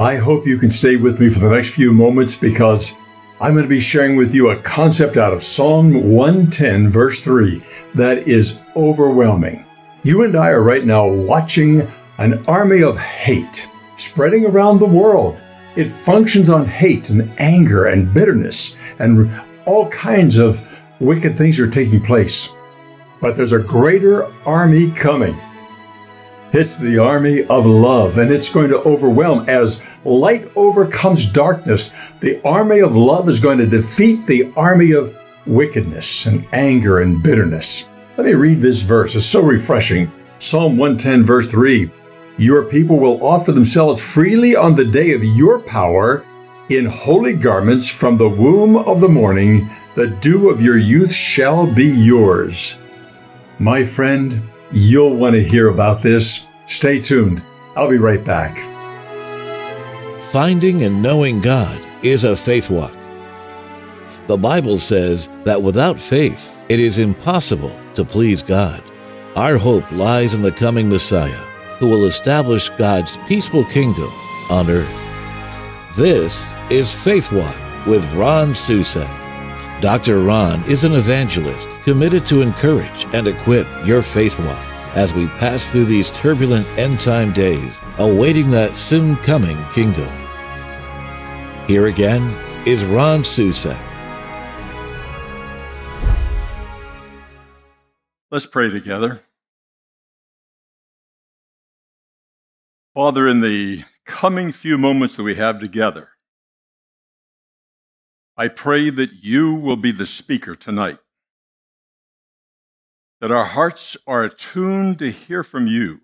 I hope you can stay with me for the next few moments, because I'm going to be sharing with you a concept out of Psalm 110, verse 3, that is overwhelming. You and I are right now watching an army of hate spreading around the world. It functions on hate and anger and bitterness, and all kinds of wicked things are taking place. But there's a greater army coming. It's the army of love, and it's going to overwhelm. As light overcomes darkness, the army of love is going to defeat the army of wickedness and anger and bitterness. Let me read this verse. It's so refreshing. Psalm 110, verse 3. Your people will offer themselves freely on the day of your power in holy garments from the womb of the morning. The dew of your youth shall be yours. My friend, you'll want to hear about this. Stay tuned. I'll be right back. Finding and knowing God is a faith walk. The Bible says that without faith, it is impossible to please God. Our hope lies in the coming Messiah, who will establish God's peaceful kingdom on earth. This is Faith Walk with Ron Susek. Dr. Ron is an evangelist committed to encourage and equip your faith walk as we pass through these turbulent end-time days, awaiting that soon-coming kingdom. Here again is Ron Susek. Let's pray together. Father, in the coming few moments that we have together, I pray that you will be the speaker tonight, that our hearts are attuned to hear from you.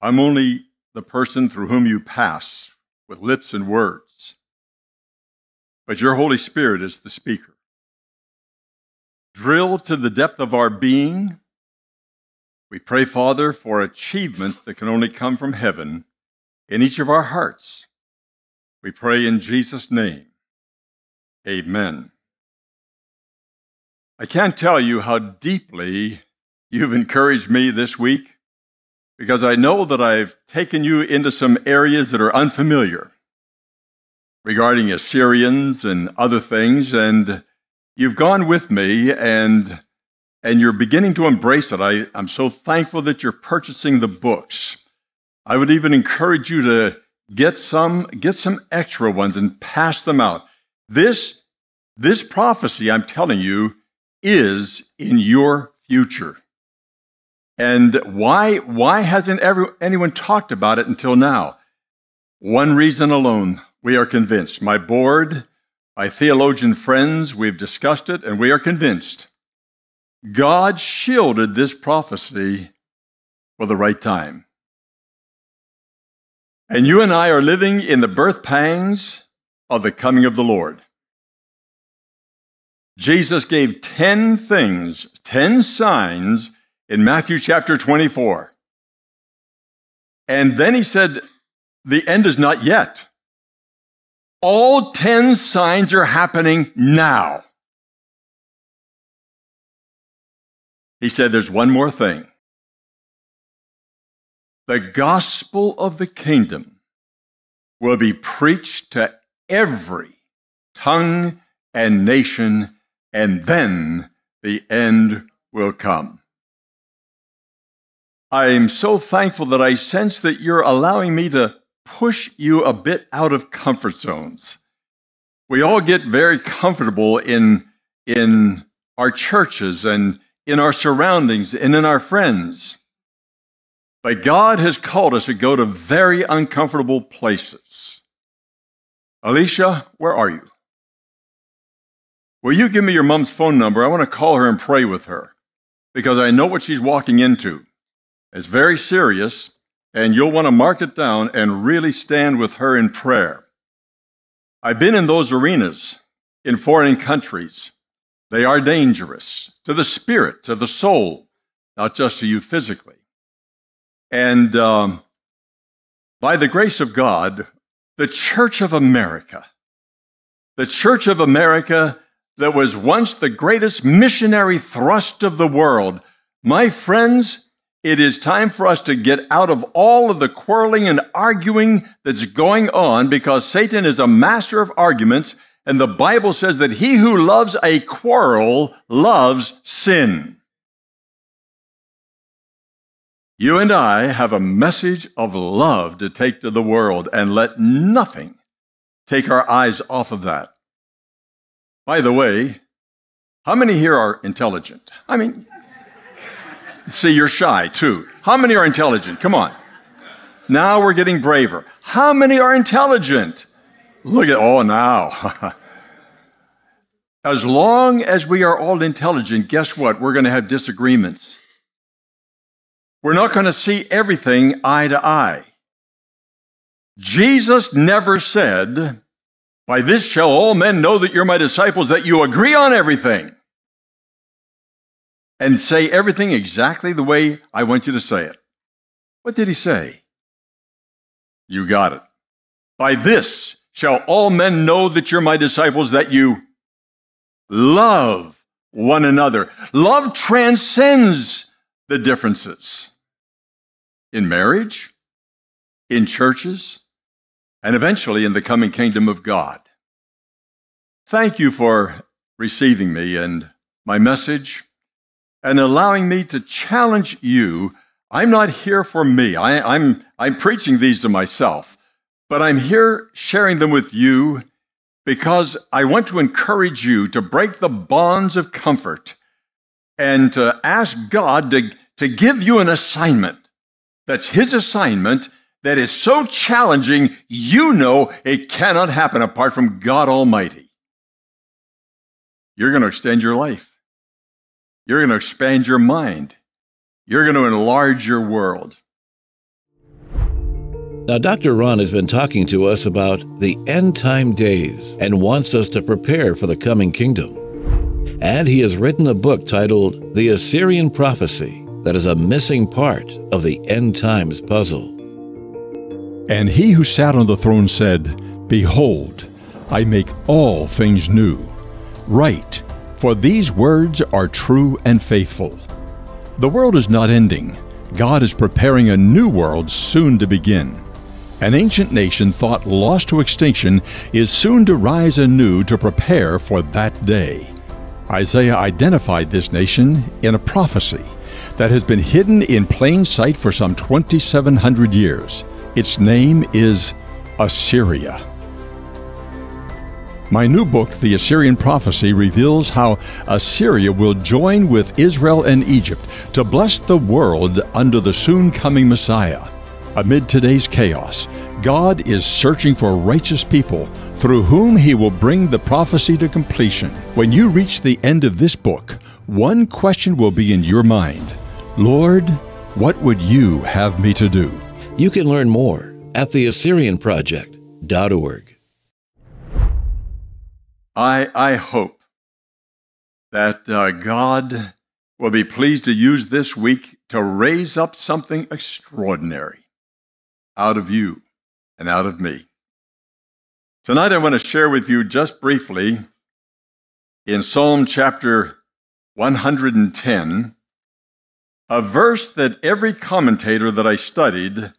I'm only the person through whom you pass with lips and words, but your Holy Spirit is the speaker. Drill to the depth of our being. We pray, Father, for achievements that can only come from heaven in each of our hearts. We pray in Jesus' name. Amen. I can't tell you how deeply you've encouraged me this week, because I know that I've taken you into some areas that are unfamiliar regarding Assyrians and other things, and you've gone with me, and you're beginning to embrace it. I'm so thankful that you're purchasing the books. I would even encourage you to get some extra ones and pass them out. This prophecy, I'm telling you, is in your future. And why hasn't anyone talked about it until now? One reason alone, we are convinced. My board, my theologian friends, we've discussed it, and we are convinced. God shielded this prophecy for the right time. And you and I are living in the birth pangs of the coming of the Lord. Jesus gave 10 things, 10 signs in Matthew chapter 24. And then he said, the end is not yet. All 10 signs are happening now. He said, there's one more thing. The gospel of the kingdom will be preached to every tongue and nation, and then the end will come. I am so thankful that I sense that you're allowing me to push you a bit out of comfort zones. We all get very comfortable in our churches and in our surroundings and in our friends. But God has called us to go to very uncomfortable places. Alicia, where are you? Will you give me your mom's phone number? I want to call her and pray with her, because I know what she's walking into. It's very serious, and you'll want to mark it down and really stand with her in prayer. I've been in those arenas in foreign countries. They are dangerous to the spirit, to the soul, not just to you physically. And by the grace of God, the Church of America that was once the greatest missionary thrust of the world, my friends, It is time for us to get out of all of the quarreling and arguing that's going on, because Satan is a master of arguments, and the Bible says that he who loves a quarrel loves sin. You and I have a message of love to take to the world, and let nothing take our eyes off of that. By the way, how many here are intelligent? I mean, see, you're shy too. How many are intelligent? Come on. Now we're getting braver. How many are intelligent? Look at, oh, now. As long as we are all intelligent, guess what? We're going to have disagreements. We're not going to see everything eye to eye. Jesus never said, "By this shall all men know that you're my disciples, that you agree on everything and say everything exactly the way I want you to say it." What did he say? You got it. By this shall all men know that you're my disciples, that you love one another. Love transcends the differences in marriage, in churches, and eventually in the coming kingdom of God. Thank you for receiving me and my message and allowing me to challenge you. I'm not here for me. I'm preaching these to myself, but I'm here sharing them with you because I want to encourage you to break the bonds of comfort and to ask God to give you an assignment that's His assignment, that is so challenging, you know it cannot happen apart from God Almighty. You're going to extend your life. You're going to expand your mind. You're going to enlarge your world. Now, Dr. Ron has been talking to us about the end time days and wants us to prepare for the coming kingdom. And he has written a book titled The Assyrian Prophecy that is a missing part of the end times puzzle. And he who sat on the throne said, "Behold, I make all things new." Write, for these words are true and faithful. The world is not ending. God is preparing a new world soon to begin. An ancient nation thought lost to extinction is soon to rise anew to prepare for that day. Isaiah identified this nation in a prophecy that has been hidden in plain sight for some 2,700 years. Its name is Assyria. My new book, The Assyrian Prophecy, reveals how Assyria will join with Israel and Egypt to bless the world under the soon-coming Messiah. Amid today's chaos, God is searching for righteous people through whom He will bring the prophecy to completion. When you reach the end of this book, one question will be in your mind: "Lord, what would you have me to do?" You can learn more at the AssyrianProject.org. I hope that God will be pleased to use this week to raise up something extraordinary out of you and out of me. Tonight I want to share with you just briefly in Psalm chapter 110, a verse that every commentator that I studied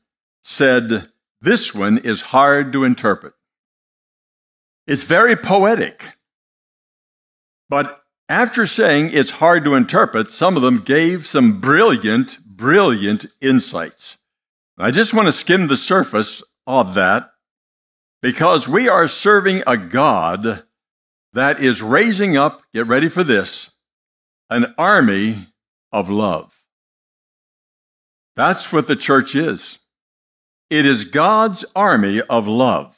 said, "This one is hard to interpret." It's very poetic. But after saying it's hard to interpret, some of them gave some brilliant, brilliant insights. I just want to skim the surface of that, because we are serving a God that is raising up, get ready for this, an army of love. That's what the church is. It is God's army of love.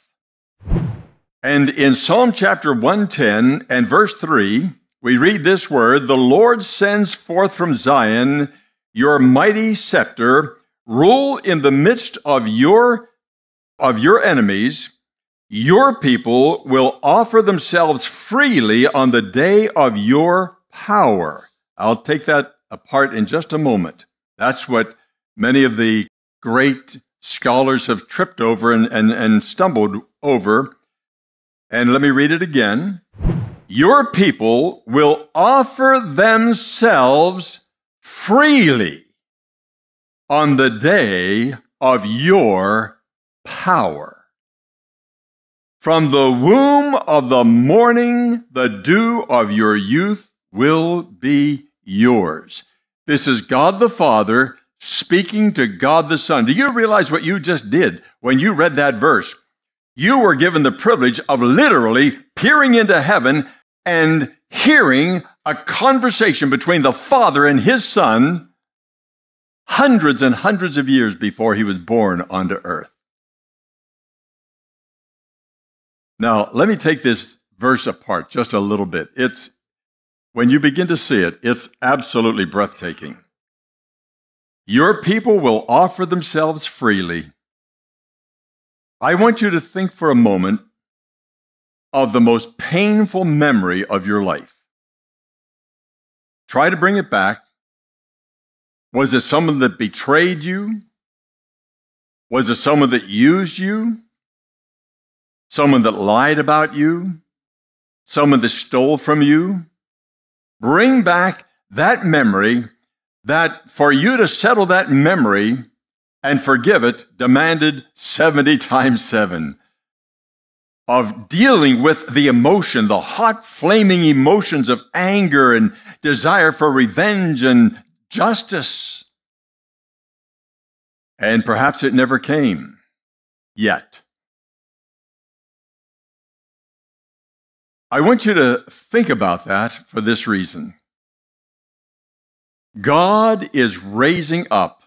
And in Psalm chapter 110 and verse 3, we read this word, "The Lord sends forth from Zion your mighty scepter. Rule in the midst of your enemies. Your people will offer themselves freely on the day of your power." I'll take that apart in just a moment. That's what many of the great scholars have tripped over and stumbled over. And let me read it again. Your people will offer themselves freely on the day of your power. From the womb of the morning, the dew of your youth will be yours. This is God the Father speaking to God the Son. Do you realize what you just did when you read that verse? You were given the privilege of literally peering into heaven and hearing a conversation between the Father and His Son hundreds and hundreds of years before He was born onto earth. Now, let me take this verse apart just a little bit. When you begin to see it, it's absolutely breathtaking. Your people will offer themselves freely. I want you to think for a moment of the most painful memory of your life. Try to bring it back. Was it someone that betrayed you? Was it someone that used you? Someone that lied about you? Someone that stole from you? Bring back that memory. That for you to settle that memory and forgive it demanded 70 times 7 of dealing with the emotion, the hot flaming emotions of anger and desire for revenge and justice. And perhaps it never came yet. I want you to think about that for this reason. God is raising up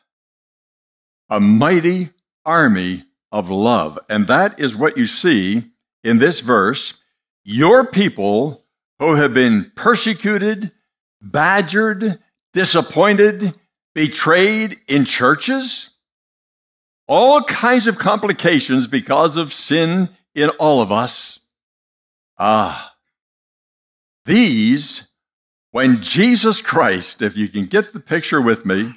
a mighty army of love, and that is what you see in this verse. Your people who have been persecuted, badgered, disappointed, betrayed in churches, all kinds of complications because of sin in all of us. When Jesus Christ, if you can get the picture with me,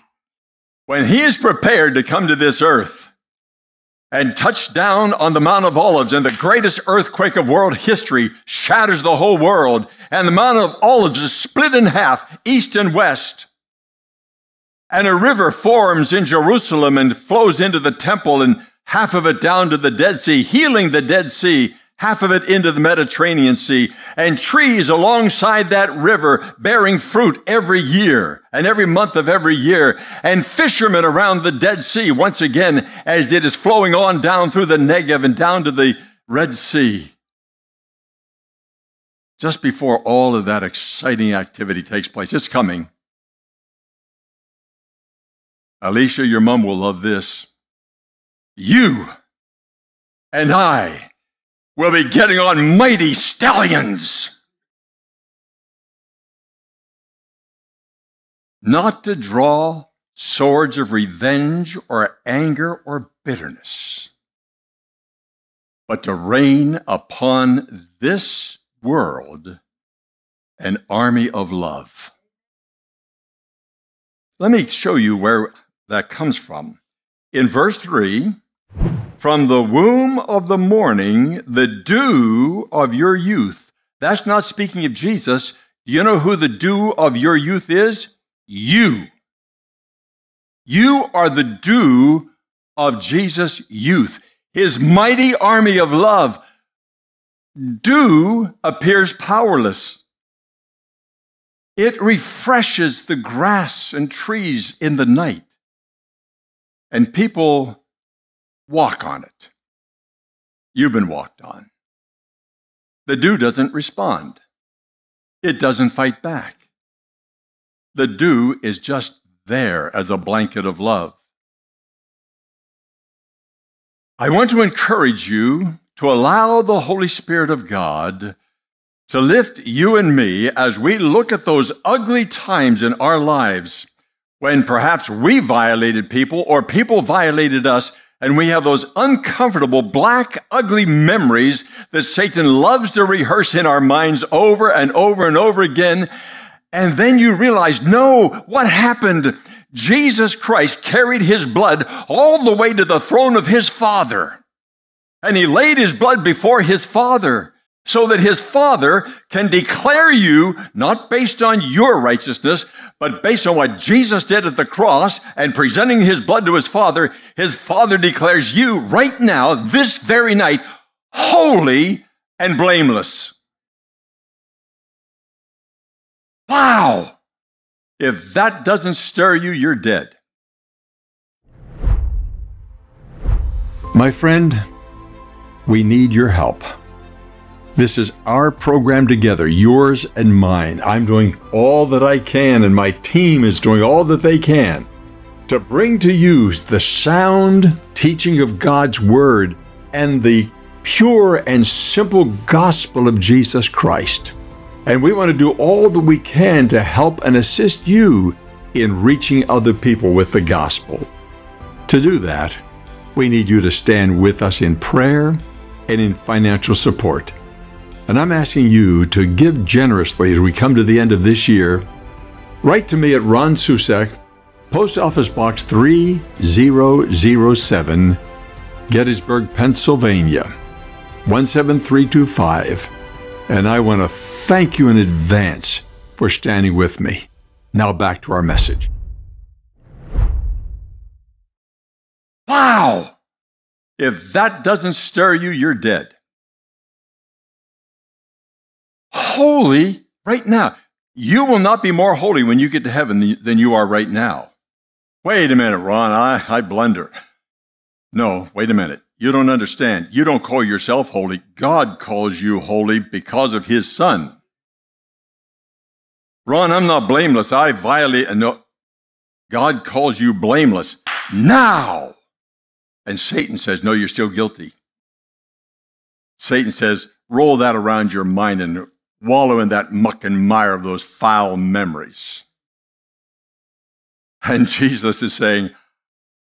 when He is prepared to come to this earth and touch down on the Mount of Olives, and the greatest earthquake of world history shatters the whole world, and the Mount of Olives is split in half, east and west, and a river forms in Jerusalem and flows into the temple, and half of it down to the Dead Sea, healing the Dead Sea, half of it into the Mediterranean Sea, and trees alongside that river bearing fruit every year and every month of every year, and fishermen around the Dead Sea once again as it is flowing on down through the Negev and down to the Red Sea. Just before all of that exciting activity takes place, it's coming. Alicia, your mom will love this. You and I will be getting on mighty stallions. Not to draw swords of revenge or anger or bitterness, but to rain upon this world an army of love. Let me show you where that comes from. In verse 3, from the womb of the morning, the dew of your youth. That's not speaking of Jesus. Do you know who the dew of your youth is? You. You are the dew of Jesus' youth, His mighty army of love. Dew appears powerless. It refreshes the grass and trees in the night, and people walk on it. You've been walked on. The dew doesn't respond. It doesn't fight back. The dew is just there as a blanket of love. I want to encourage you to allow the Holy Spirit of God to lift you and me as we look at those ugly times in our lives when perhaps we violated people or people violated us, and we have those uncomfortable, black, ugly memories that Satan loves to rehearse in our minds over and over and over again. And then you realize, no, what happened? Jesus Christ carried His blood all the way to the throne of His Father, and He laid His blood before His Father, so that his Father can declare you, not based on your righteousness, but based on what Jesus did at the cross and presenting his blood to his Father declares you right now, this very night, holy and blameless. Wow! If that doesn't stir you, you're dead. My friend, we need your help. This is our program together, yours and mine. I'm doing all that I can, and my team is doing all that they can to bring to you the sound teaching of God's Word and the pure and simple gospel of Jesus Christ. And we want to do all that we can to help and assist you in reaching other people with the gospel. To do that, we need you to stand with us in prayer and in financial support. And I'm asking you to give generously as we come to the end of this year. Write to me at Ron Susek, Post Office Box 3007, Gettysburg, Pennsylvania, 17325. And I want to thank you in advance for standing with me. Now back to our message. Wow! If that doesn't stir you, you're dead. Holy right now. You will not be more holy when you get to heaven than you are right now. Wait a minute, Ron, I blunder. No, wait a minute. You don't understand. You don't call yourself holy. God calls you holy because of his Son. Ron, I'm not blameless. I violate. No. God calls you blameless now. And Satan says, no, you're still guilty. Satan says, roll that around your mind and wallow in that muck and mire of those foul memories. And Jesus is saying,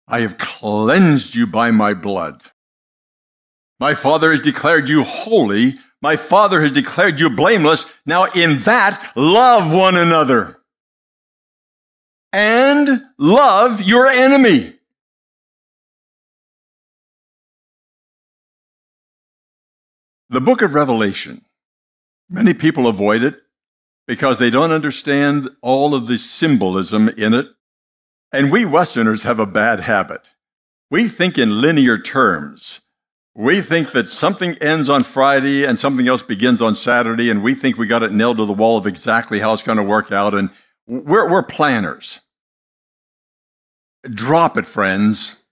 I have cleansed you by my blood. My Father has declared you holy. My Father has declared you blameless. Now in that, love one another. And love your enemy. The book of Revelation, many people avoid it because they don't understand all of the symbolism in it. And we Westerners have a bad habit. We think in linear terms. We think that something ends on Friday and something else begins on Saturday, and we think we got it nailed to the wall of exactly how it's going to work out, and we're planners. Drop it, friends.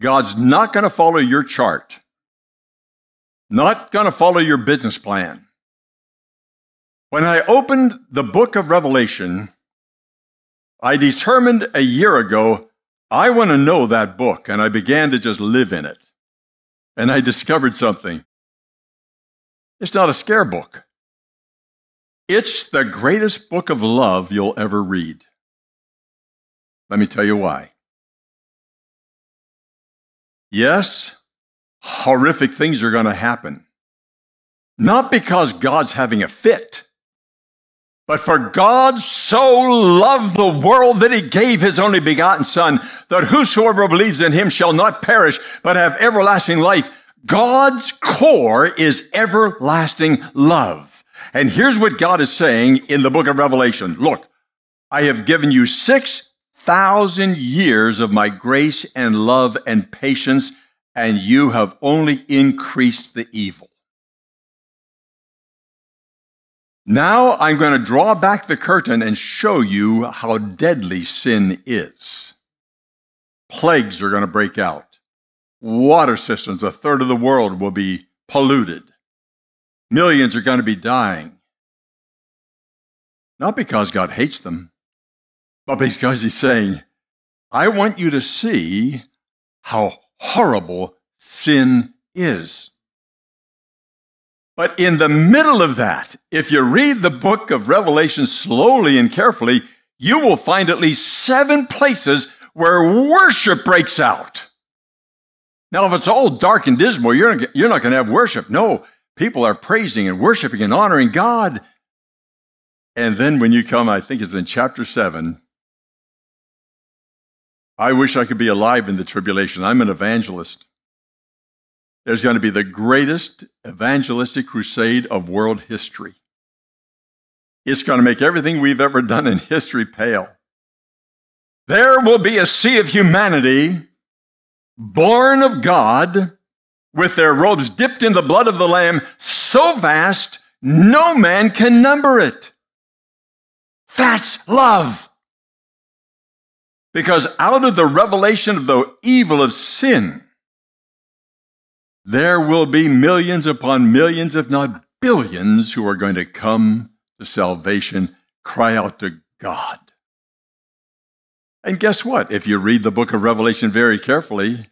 God's not going to follow your chart. Not going to follow your business plan. When I opened the book of Revelation, I determined a year ago, I want to know that book, and I began to just live in it. And I discovered something. It's not a scare book. It's the greatest book of love you'll ever read. Let me tell you why. Yes, horrific things are going to happen. Not because God's having a fit. But for God so loved the world that he gave his only begotten Son, that whosoever believes in him shall not perish, but have everlasting life. God's core is everlasting love. And here's what God is saying in the book of Revelation. Look, I have given you 6,000 years of my grace and love and patience, and you have only increased the evil. Now I'm going to draw back the curtain and show you how deadly sin is. Plagues are going to break out. Water systems, a third of the world, will be polluted. Millions are going to be dying. Not because God hates them, but because he's saying, I want you to see how horrible sin is. But in the middle of that, if you read the book of Revelation slowly and carefully, you will find at least 7 places where worship breaks out. Now, if it's all dark and dismal, you're not going to have worship. No, people are praising and worshiping and honoring God. And then when you come, I think it's in chapter 7, I wish I could be alive in the tribulation. I'm an evangelist. There's going to be the greatest evangelistic crusade of world history. It's going to make everything we've ever done in history pale. There will be a sea of humanity born of God with their robes dipped in the blood of the Lamb, so vast no man can number it. That's love. Because out of the revelation of the evil of sin, there will be millions upon millions, if not billions, who are going to come to salvation, cry out to God. And guess what? If you read the book of Revelation very carefully,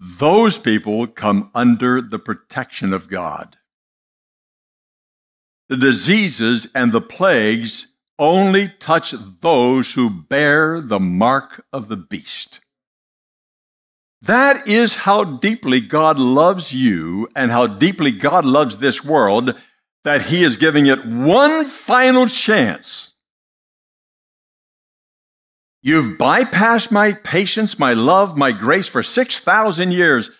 those people come under the protection of God. The diseases and the plagues only touch those who bear the mark of the beast. That is how deeply God loves you and how deeply God loves this world, that He is giving it one final chance. You've bypassed my patience, my love, my grace for 6,000 years.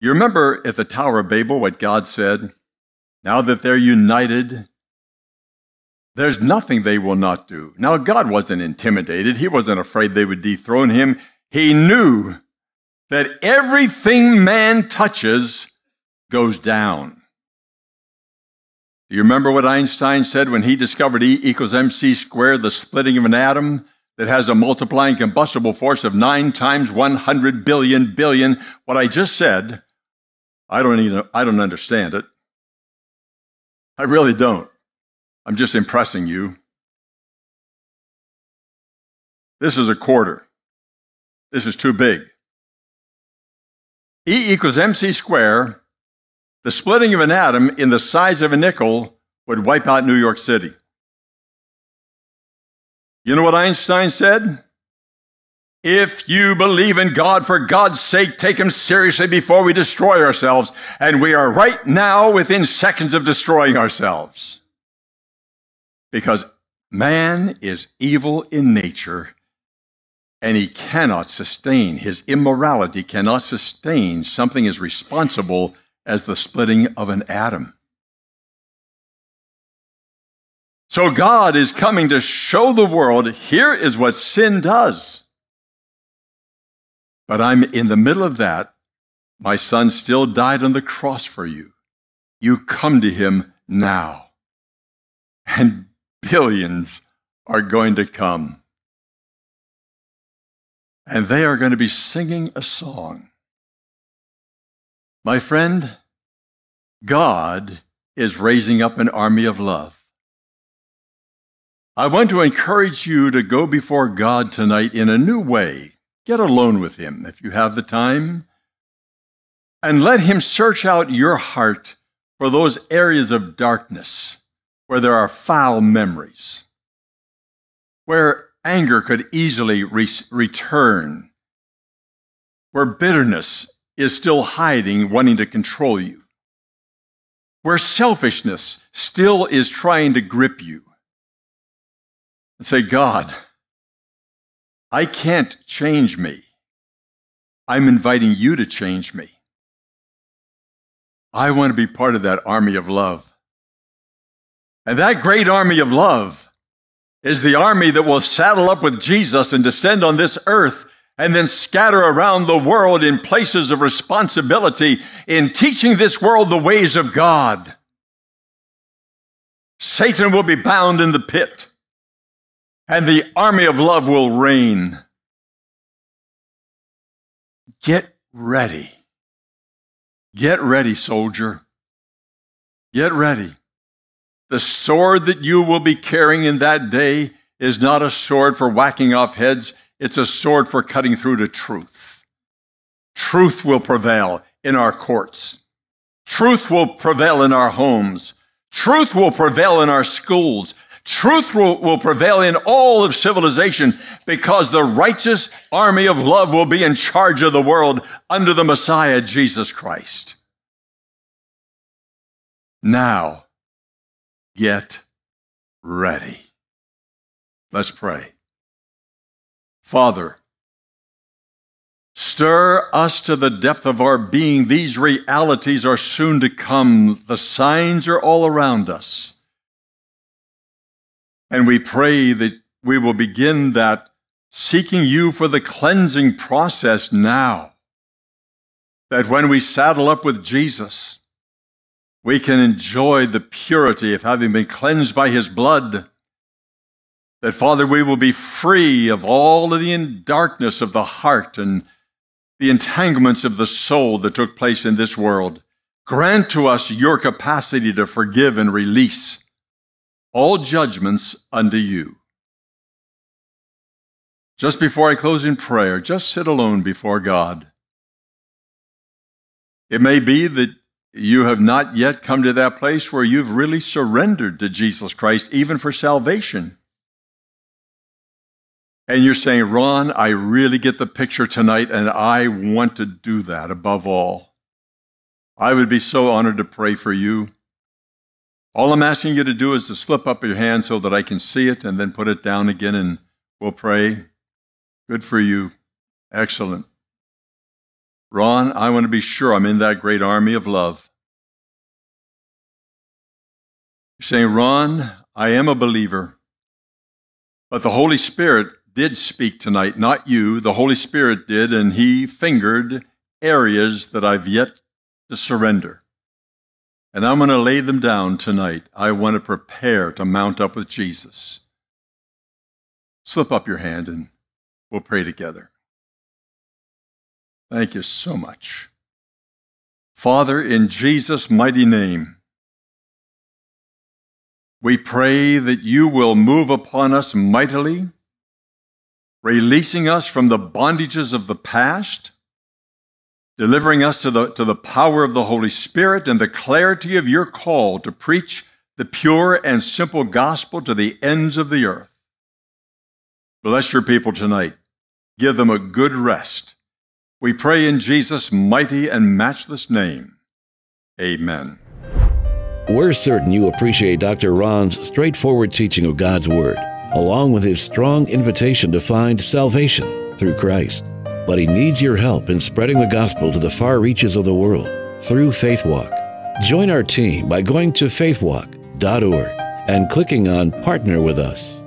You remember at the Tower of Babel what God said? Now that they're united, there's nothing they will not do. Now, God wasn't intimidated. He wasn't afraid they would dethrone Him. He knew that everything man touches goes down. Do you remember what Einstein said when he discovered E equals MC squared, the splitting of an atom that has a multiplying combustible force of 9 times 100 billion? What I just said, I don't understand it. I really don't. I'm just impressing you. This is a quarter. This is too big. E equals MC squared. The splitting of an atom in the size of a nickel would wipe out New York City. You know what Einstein said? If you believe in God, for God's sake, take Him seriously before we destroy ourselves. And we are right now within seconds of destroying ourselves. Because man is evil in nature, and he cannot sustain, his immorality cannot sustain something as responsible as the splitting of an atom. So God is coming to show the world, here is what sin does. But I'm in the middle of that. My Son still died on the cross for you. You come to Him now. And billions are going to come. And they are going to be singing a song. My friend, God is raising up an army of love. I want to encourage you to go before God tonight in a new way. Get alone with Him if you have the time. And let Him search out your heart for those areas of darkness where there are foul memories, where anger could easily return, where bitterness is still hiding, wanting to control you, where selfishness still is trying to grip you, and say, God, I can't change me. I'm inviting you to change me. I want to be part of that army of love. And that great army of love is the army that will saddle up with Jesus and descend on this earth and then scatter around the world in places of responsibility in teaching this world the ways of God. Satan will be bound in the pit, and the army of love will reign. Get ready. Get ready, soldier. Get ready. The sword that you will be carrying in that day is not a sword for whacking off heads. It's a sword for cutting through to truth. Truth will prevail in our courts. Truth will prevail in our homes. Truth will prevail in our schools. Truth will prevail in all of civilization, because the righteous army of love will be in charge of the world under the Messiah, Jesus Christ. Now, get ready. Let's pray. Father, stir us to the depth of our being. These realities are soon to come. The signs are all around us. And we pray that we will begin that seeking you for the cleansing process now, that when we saddle up with Jesus, we can enjoy the purity of having been cleansed by his blood, that, Father, we will be free of all of the darkness of the heart and the entanglements of the soul that took place in this world. Grant to us your capacity to forgive and release all judgments unto you. Just before I close in prayer, just sit alone before God. It may be that you have not yet come to that place where you've really surrendered to Jesus Christ, even for salvation. And you're saying, Ron, I really get the picture tonight, and I want to do that above all. I would be so honored to pray for you. All I'm asking you to do is to slip up your hand so that I can see it, and then put it down again, and we'll pray. Good for you. Excellent. Ron, I want to be sure I'm in that great army of love. You're saying, Ron, I am a believer, but the Holy Spirit did speak tonight, not you. The Holy Spirit did, and he fingered areas that I've yet to surrender. And I'm going to lay them down tonight. I want to prepare to mount up with Jesus. Slip up your hand, and we'll pray together. Thank you so much. Father, in Jesus' mighty name, we pray that you will move upon us mightily, releasing us from the bondages of the past, delivering us to the power of the Holy Spirit and the clarity of your call to preach the pure and simple gospel to the ends of the earth. Bless your people tonight. Give them a good rest. We pray in Jesus' mighty and matchless name. Amen. We're certain you appreciate Dr. Ron's straightforward teaching of God's Word, along with his strong invitation to find salvation through Christ. But he needs your help in spreading the gospel to the far reaches of the world through FaithWalk. Join our team by going to faithwalk.org and clicking on Partner with Us.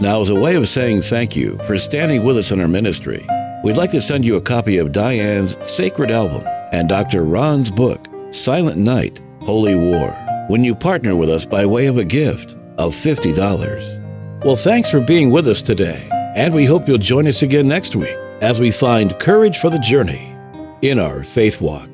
Now, as a way of saying thank you for standing with us in our ministry, we'd like to send you a copy of Diane's Sacred Album and Dr. Ron's book, Silent Night, Holy War, when you partner with us by way of a gift of $50. Well, thanks for being with us today, and we hope you'll join us again next week as we find courage for the journey in our faith walk.